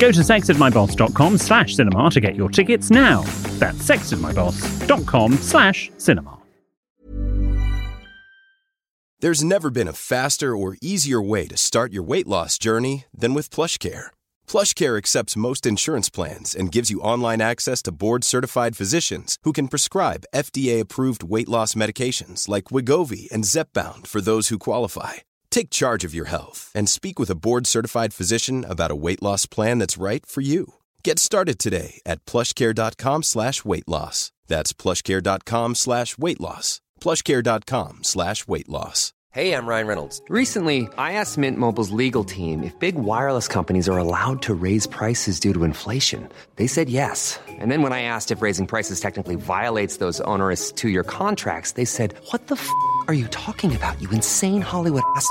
Go to sexedmyboss.com/cinema to get your tickets now. That's sexedmyboss.com/cinema. There's never been a faster or easier way to start your weight loss journey than with PlushCare. PlushCare accepts most insurance plans and gives you online access to board-certified physicians who can prescribe FDA-approved weight loss medications like Wegovy and Zepbound for those who qualify. Take charge of your health and speak with a board-certified physician about a weight loss plan that's right for you. Get started today at PlushCare.com/weight loss. That's PlushCare.com/weight loss. PlushCare.com/weight loss. Hey, I'm Ryan Reynolds. Recently, I asked Mint Mobile's legal team if big wireless companies are allowed to raise prices due to inflation. They said yes. And then when I asked if raising prices technically violates those onerous two-year contracts, they said, what the f*** are you talking about, you insane Hollywood ass f-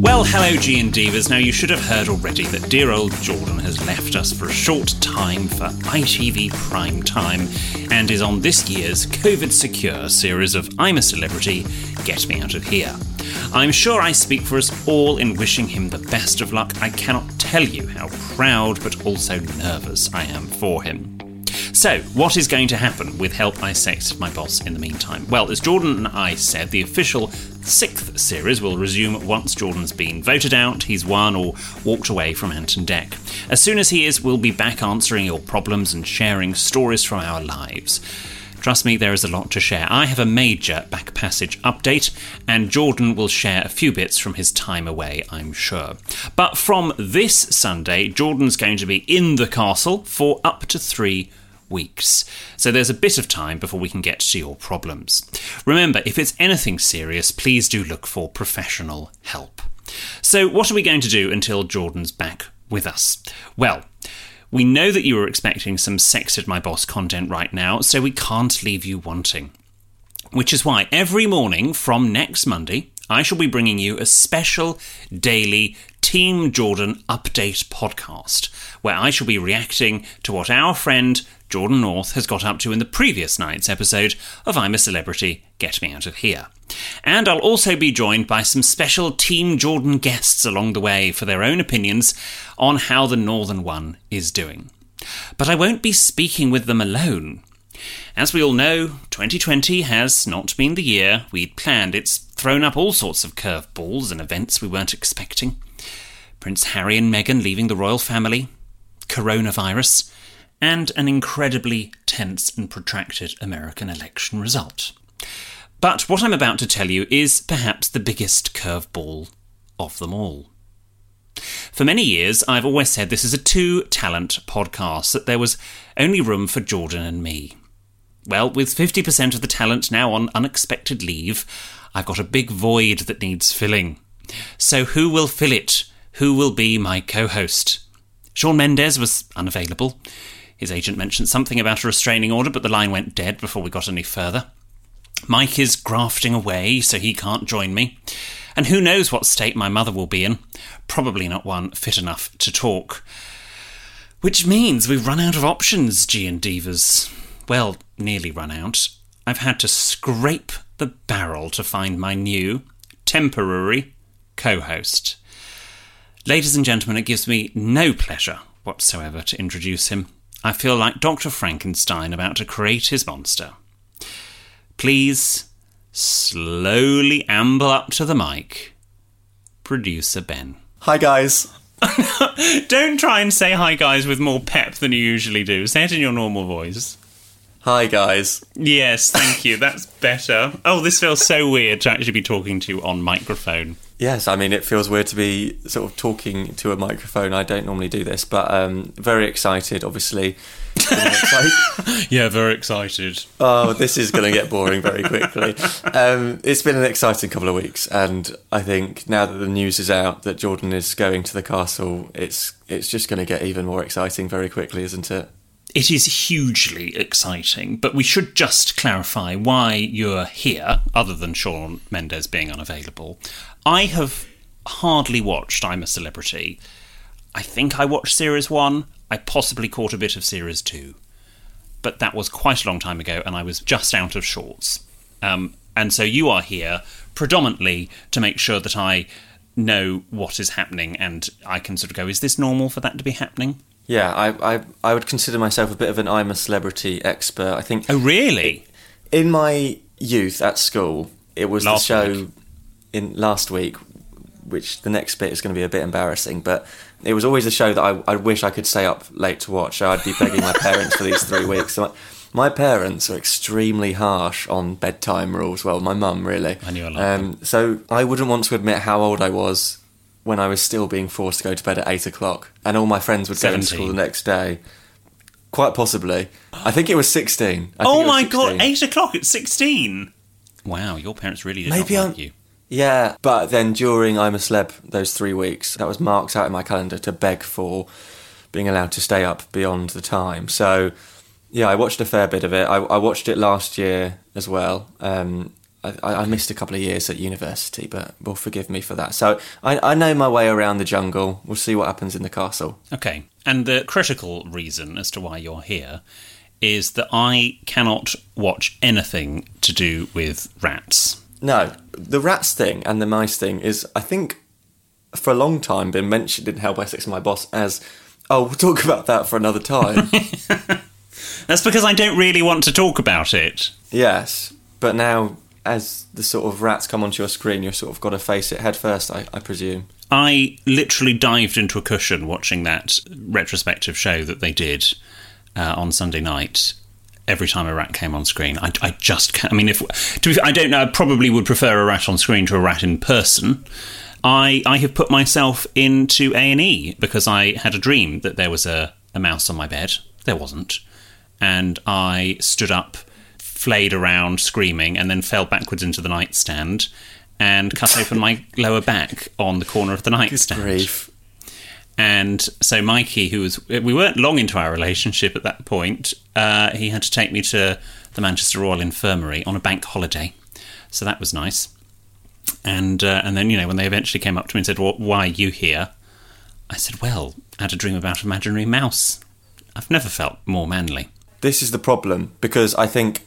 Well, hello, G and Divas. Now, you should have heard already that dear old Jordan has left us for a short time for ITV prime time and is on this year's COVID-secure series of I'm a Celebrity, Get Me Out of Here. I'm sure I speak for us all in wishing him the best of luck. I cannot tell you how proud but also nervous I am for him. So, what is going to happen with Help I Sexted My Boss in the meantime? Well, as Jordan and I said, the official 6th series will resume once Jordan's been voted out, he's won or walked away from Ant and Dec. As soon as he is, we'll be back answering your problems and sharing stories from our lives. Trust me, there is a lot to share. I have a major back passage update, and Jordan will share a few bits from his time away, I'm sure. But from this Sunday, Jordan's going to be in the castle for up to 3 weeks. So there's a bit of time before we can get to your problems. Remember, if it's anything serious, please do look for professional help. So what are we going to do until Jordan's back with us? Well, we know that you were expecting some Sexted My Boss content right now, so we can't leave you wanting. Which is why every morning from next Monday, I shall be bringing you a special daily Team Jordan update podcast, where I shall be reacting to what our friend Jordan North has got up to in the previous night's episode of I'm a Celebrity, Get Me Out of Here. And I'll also be joined by some special Team Jordan guests along the way for their own opinions on how the Northern One is doing. But I won't be speaking with them alone. As we all know, 2020 has not been the year we'd planned. It's thrown up all sorts of curveballs and events we weren't expecting. Prince Harry and Meghan leaving the royal family, coronavirus, and an incredibly tense and protracted American election result. But what I'm about to tell you is perhaps the biggest curveball of them all. For many years, I've always said this is a two-talent podcast, that there was only room for Jordan and me. Well, with 50% of the talent now on unexpected leave, I've got a big void that needs filling. So who will fill it? Who will be my co-host? Shawn Mendes was unavailable. His agent mentioned something about a restraining order, but the line went dead before we got any further. Mike is grafting away, so he can't join me. And who knows what state my mother will be in. Probably not one fit enough to talk. Which means we've run out of options, G and Divas. Well, nearly run out. I've had to scrape the barrel to find my new, temporary co-host. Ladies and gentlemen, it gives me no pleasure whatsoever to introduce him. I feel like Dr. Frankenstein about to create his monster. Please slowly amble up to the mic. Producer Ben. Hi, guys. Don't try and say hi, guys, with more pep than you usually do. Say it in your normal voice. Hi, guys. Yes, thank you. That's better. Oh, this feels so weird to actually be talking to you on microphone. Yes, I mean, it feels weird to be sort of talking to a microphone. I don't normally do this, but very excited, obviously. Yeah, very excited. Oh, this is going to get boring very quickly. It's been an exciting couple of weeks, and I think now that the news is out that Jordan is going to the castle, it's just going to get even more exciting very quickly, isn't it? It is hugely exciting, but we should just clarify why you're here, other than Shawn Mendes being unavailable. I have hardly watched I'm a Celebrity. I think I watched Series 1. I possibly caught a bit of Series 2. But that was quite a long time ago, and I was just out of shorts. And so you are here predominantly to make sure that I know what is happening, and I can sort of go, is this normal for that to be happening? Yeah, I would consider myself a bit of an I'm a Celebrity expert. I think. Oh, really? In my youth at school, it was the show in last week, which the next bit is going to be a bit embarrassing, but it was always a show that I wish I could stay up late to watch. So I'd be begging my parents for these 3 weeks. So my parents are extremely harsh on bedtime rules. Well, my mum, really. I knew a lot. So I wouldn't want to admit how old I was when I was still being forced to go to bed at 8 o'clock, and all my friends would go to school the next day. Quite possibly. I think it was 16. Oh my God, 8 o'clock at 16? Wow, your parents really did not like you. Yeah, but then during I'm a Celeb, those 3 weeks, that was marked out in my calendar to beg for being allowed to stay up beyond the time. So, yeah, I watched a fair bit of it. I watched it last year as well. I missed a couple of years at university, but well, forgive me for that. So I know my way around the jungle. We'll see what happens in the castle. Okay. And the critical reason as to why you're here is that I cannot watch anything to do with rats. No. The rats thing and the mice thing is, I think, for a long time been mentioned in Help I Sexted My Boss as, oh, we'll talk about that for another time. That's because I don't really want to talk about it. Yes. But now, as the sort of rats come onto your screen, you've sort of got to face it head first, I presume. I literally dived into a cushion watching that retrospective show that they did on Sunday night. Every time a rat came on screen, I just can't. I mean, I don't know. I probably would prefer a rat on screen to a rat in person. I have put myself into A&E because I had a dream that there was a mouse on my bed. There wasn't, and I stood up, flayed around screaming, and then fell backwards into the nightstand and cut open my lower back on the corner of the nightstand. Good grief. And so Mikey, we weren't long into our relationship at that point, he had to take me to the Manchester Royal Infirmary on a bank holiday. So that was nice. And then, you know, when they eventually came up to me and said, well, why are you here? I said, well, I had a dream about an imaginary mouse. I've never felt more manly. This is the problem, because I think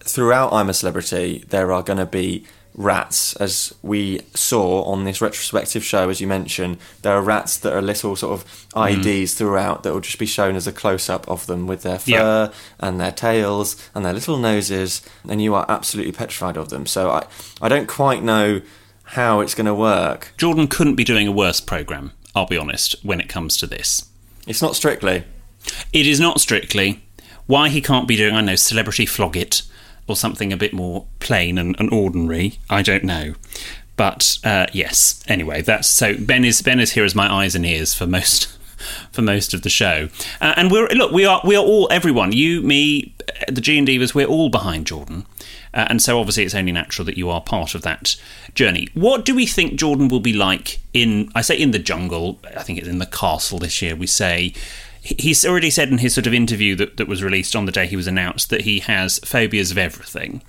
throughout I'm a Celebrity, there are going to be rats, as we saw on this retrospective show, as you mentioned. There are rats that are little sort of IDs throughout that will just be shown as a close-up of them with their fur and their tails and their little noses, and you are absolutely petrified of them. So I don't quite know how it's going to work. Jordan couldn't be doing a worse programme, I'll be honest, when it comes to this. It's not Strictly. It is not Strictly. Why he can't be doing, I know, Celebrity Flog It, or something a bit more plain and ordinary, I don't know. But yes, anyway, that's so. Ben is here as my eyes and ears for most of the show. And we are all, everyone, you, me, the G and Divas, we're all behind Jordan, and so obviously it's only natural that you are part of that journey. What do we think Jordan will be like in the jungle? I think it's in the castle this year. We say. He's already said in his sort of interview that was released on the day he was announced that he has phobias of everything.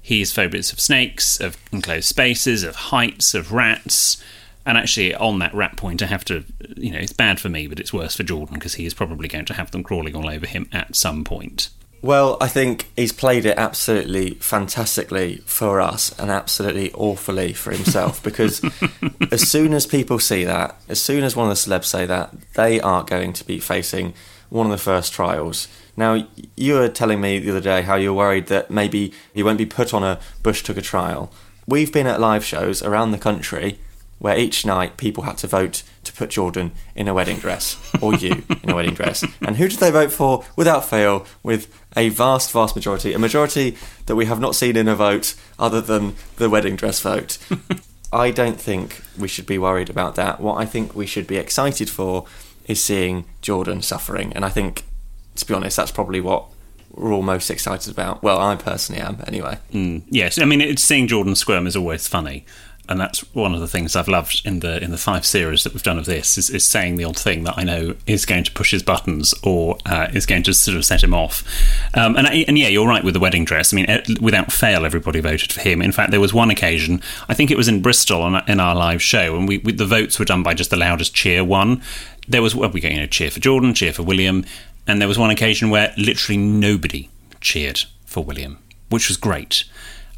He has phobias of snakes, of enclosed spaces, of heights, of rats. And actually, on that rat point, I have to, you know, it's bad for me, but it's worse for Jordan because he is probably going to have them crawling all over him at some point. Well, I think he's played it absolutely fantastically for us and absolutely awfully for himself, because as soon as people see that, as soon as one of the celebs say that, they are going to be facing one of the first trials. Now, you were telling me the other day how you're worried that maybe he won't be put on a bush tucker trial. We've been at live shows around the country where each night people had to vote to put Jordan in a wedding dress, or you in a wedding dress. And who did they vote for without fail, with a vast, vast majority, a majority that we have not seen in a vote other than the wedding dress vote? I don't think we should be worried about that. What I think we should be excited for is seeing Jordan suffering. And I think, to be honest, that's probably what we're all most excited about. Well, I personally am, anyway. Yes, I mean, seeing Jordan squirm is always funny. And that's one of the things I've loved in the five series that we've done of this, is saying the odd thing that I know is going to push his buttons or is going to sort of set him off. And yeah, you're right with the wedding dress. I mean, without fail, everybody voted for him. In fact, there was one occasion, I think it was in Bristol in our live show, and we the votes were done by just the loudest cheer one. There was, well, we got, cheer for Jordan, cheer for William, and there was one occasion where literally nobody cheered for William, which was great.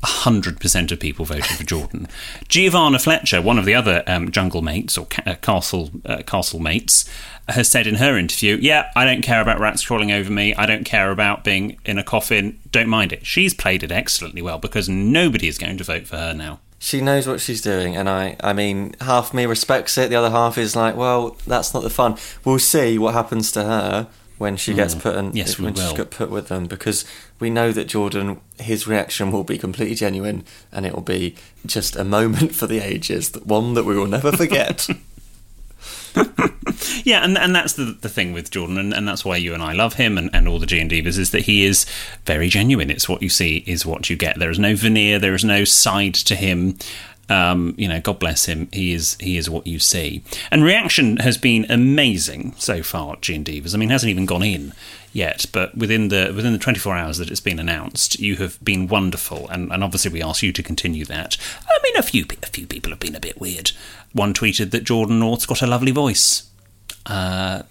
100% of people voted for Jordan. Giovanna Fletcher, one of the other jungle mates or castle mates, has said in her interview, yeah, I don't care about rats crawling over me. I don't care about being in a coffin. Don't mind it. She's played it excellently well because nobody is going to vote for her now. She knows what she's doing, and I mean, half me respects it. The other half is like, well, that's not the fun. We'll see what happens to her when she gets put in, yes, when she's got put with them, because we know that Jordan, his reaction will be completely genuine, and it will be just a moment for the ages, one that we will never forget. Yeah, and that's the thing with Jordan, and that's why you and I love him and all the G&Divas, is that he is very genuine. It's what you see is what you get. There is no veneer, there is no side to him. God bless him. He is what you see. And reaction has been amazing so far at G&Divas. I mean, it hasn't even gone in yet, but within the 24 hours that it's been announced, you have been wonderful, and obviously we ask you to continue that. I mean, a few people have been a bit weird. One tweeted that Jordan North's got a lovely voice. Yeah,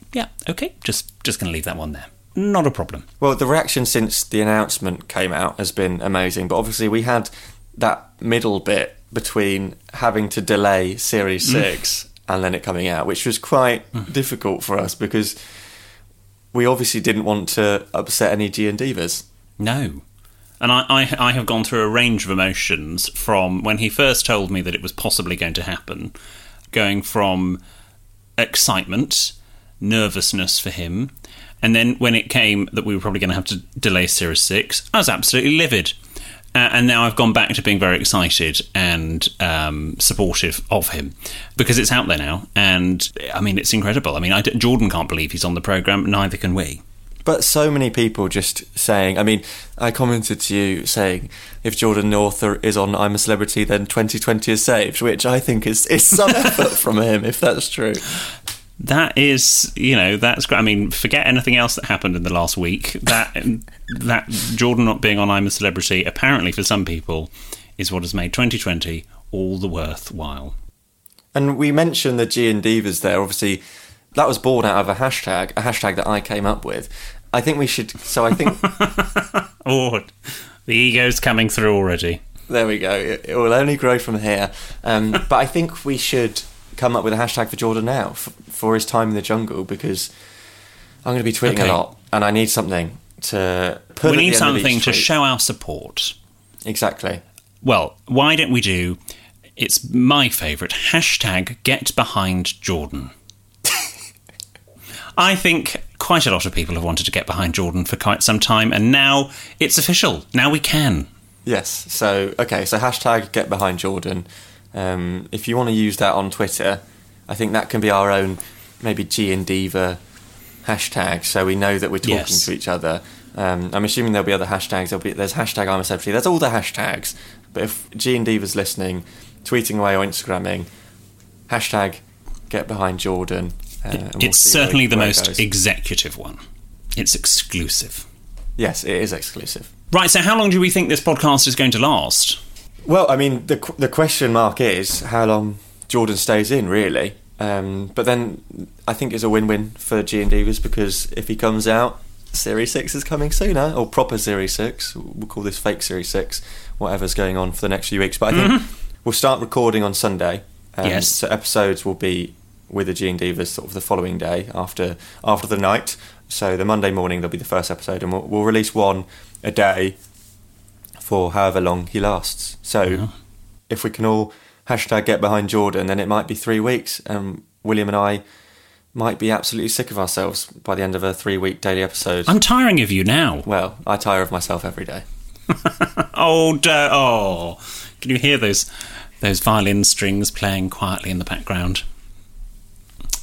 okay, just going to leave that one there. Not a problem. Well, the reaction since the announcement came out has been amazing, but obviously we had that middle bit between having to delay Series 6 and then it coming out, which was quite difficult for us because we obviously didn't want to upset any G&Divas. No. And I have gone through a range of emotions from when he first told me that it was possibly going to happen, going from excitement, nervousness for him, and then when it came that we were probably going to have to delay Series 6, I was absolutely livid. And now I've gone back to being very excited and supportive of him because it's out there now. And, I mean, it's incredible. I mean, Jordan can't believe he's on the programme. Neither can we. But so many people just saying... I mean, I commented to you saying, if Jordan North is on I'm a Celebrity, then 2020 is saved, which I think is some effort from him, if that's true. That is, that's great. I mean, forget anything else that happened in the last week. That Jordan not being on I'm a Celebrity, apparently for some people, is what has made 2020 all the worthwhile. And we mentioned the G&Divas there. Obviously, that was born out of a hashtag that I came up with. I think... Oh, the ego's coming through already. There we go. It will only grow from here. But I think we should... come up with a hashtag for Jordan now for his time in the jungle, because I'm going to be tweeting a lot and I need something to put. We need something to show our support. Exactly. Well, why don't we do? It's my favourite hashtag. Get behind Jordan. I think quite a lot of people have wanted to get behind Jordan for quite some time, and now it's official. Now we can. Yes. So hashtag get behind Jordan. If you want to use that on Twitter, I think that can be our own maybe G&Diva hashtag, so we know that we're talking to each other. I'm assuming there'll be other hashtags. There's hashtag I'm a Celebrity. There's all the hashtags. But if G&Diva's listening, tweeting away or Instagramming, hashtag get behind Jordan. It's certainly the most executive one. It's exclusive. Yes, it is exclusive. Right, so how long do we think this podcast is going to last? Well, I mean, the question mark is how long Jordan stays in, really. But then I think it's a win-win for G&Divas, because if he comes out, Series 6 is coming sooner, or proper Series 6. We'll call this fake Series 6, whatever's going on for the next few weeks. But I think we'll start recording on Sunday. So episodes will be with the G&Divas sort of the following day after the night. So the Monday morning, there'll be the first episode, and we'll release one a day for however long he lasts. So if we can all #GetBehindJordan, then it might be 3 weeks and William and I might be absolutely sick of ourselves by the end of a 3-week daily episode. I'm tiring of you now. Well, I tire of myself every day. Oh, can you hear those violin strings playing quietly in the background?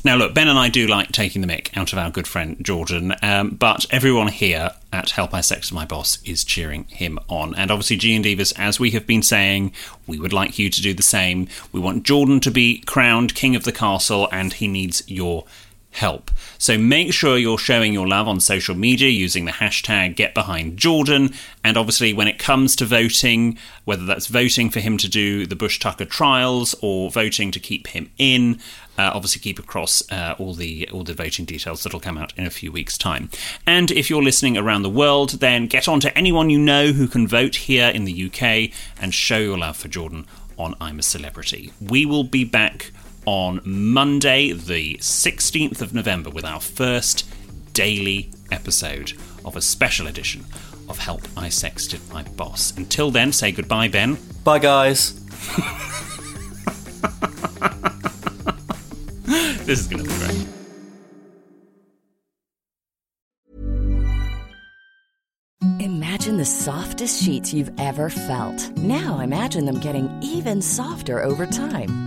Now, look, Ben and I do like taking the mick out of our good friend Jordan, but everyone here at Help I Sexted My Boss is cheering him on. And obviously, G and Divas, as we have been saying, we would like you to do the same. We want Jordan to be crowned king of the castle, and he needs your help. So make sure you're showing your love on social media using the hashtag #GetBehindJordan. And obviously, when it comes to voting, whether that's voting for him to do the Bush Tucker trials or voting to keep him in, obviously keep across all the voting details that'll come out in a few weeks' time. And if you're listening around the world, then get on to anyone you know who can vote here in the UK and show your love for Jordan on I'm a Celebrity. We will be back on Monday, the 16th of November, with our first daily episode of a special edition of Help I Sexted My Boss. Until then, say goodbye, Ben. Bye, guys. This is going to be great. Imagine the softest sheets you've ever felt. Now imagine them getting even softer over time.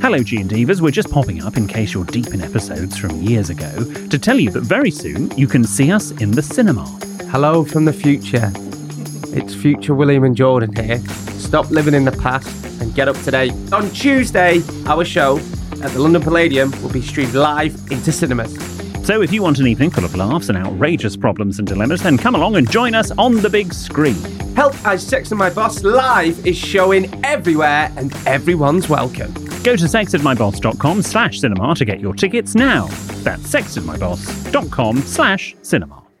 Hello, G and Divas. We're just popping up in case you're deep in episodes from years ago to tell you that very soon you can see us in the cinema. Hello from the future. It's future William and Jordan here. Stop living in the past and get up to date. On Tuesday, our show at the London Palladium will be streamed live into cinemas. So if you want an evening full of laughs and outrageous problems and dilemmas, then come along and join us on the big screen. Help I Sexted My Boss live is showing everywhere and everyone's welcome. Go to sexedmyboss.com/cinema to get your tickets now. That's sexedmyboss.com/cinema.